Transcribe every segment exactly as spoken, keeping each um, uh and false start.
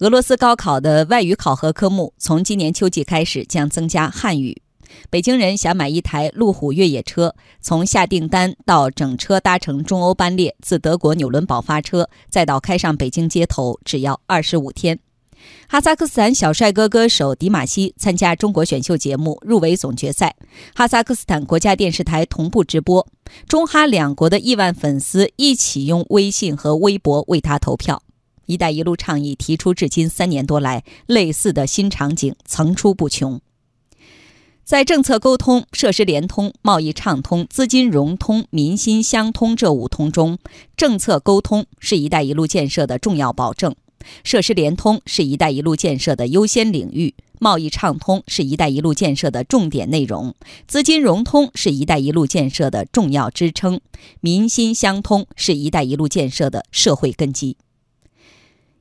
俄罗斯高考的外语考核科目从今年秋季开始将增加汉语。北京人想买一台路虎越野车，从下订单到整车搭乘中欧班列，自德国纽伦堡发车，再到开上北京街头，只要二十五天。哈萨克斯坦小帅哥歌手迪玛希参加中国选秀节目入围总决赛，哈萨克斯坦国家电视台同步直播，中哈两国的亿万粉丝一起用微信和微博为他投票。一带一路倡议提出至今三年多来，类似的新场景层出不穷。在政策沟通、设施联通、贸易畅通、资金融通、民心相通这五通中，政策沟通是一带一路建设的重要保证，设施联通是一带一路建设的优先领域，贸易畅通是一带一路建设的重点内容，资金融通是一带一路建设的重要支撑，民心相通是一带一路建设的社会根基。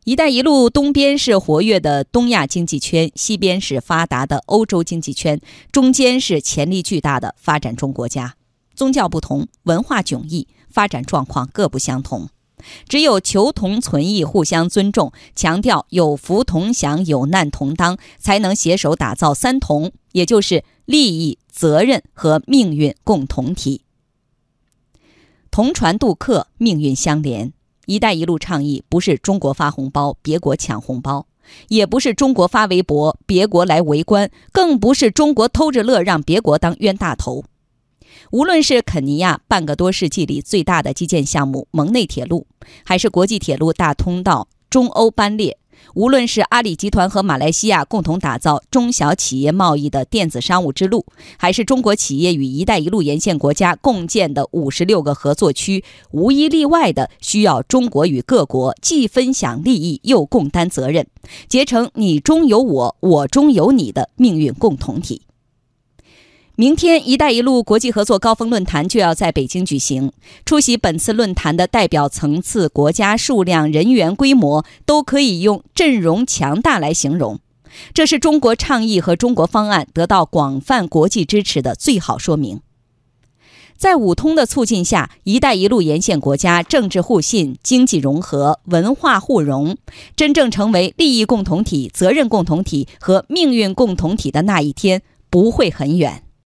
一带一路东边是活跃的东亚经济圈，西边是发达的欧洲经济圈，中间是潜力巨大的发展中国家。宗教不同，文化迥异，发展状况各不相同。只有求同存异，互相尊重，强调有福同享，有难同当，才能携手打造三同，也就是利益、责任和命运共同体。同船渡客，命运相连。一带一路倡议不是中国发红包，别国抢红包，也不是中国发微博，别国来围观，更不是中国偷着乐，让别国当冤大头。无论是肯尼亚半个多世纪里最大的基建项目蒙内铁路，还是国际铁路大通道中欧班列，无论是阿里集团和马来西亚共同打造中小企业贸易的电子商务之路，还是中国企业与一带一路沿线国家共建的五十六个合作区，无一例外的需要中国与各国既分享利益又共担责任，结成你中有我，我中有你的命运共同体。明天一带一路国际合作高峰论坛就要在北京举行，出席本次论坛的代表层次、国家数量、人员规模都可以用阵容强大来形容，这是中国倡议和中国方案得到广泛国际支持的最好说明。在五通的促进下，一带一路沿线国家政治互信、经济融合、文化互融，真正成为利益共同体、责任共同体和命运共同体的那一天不会很远。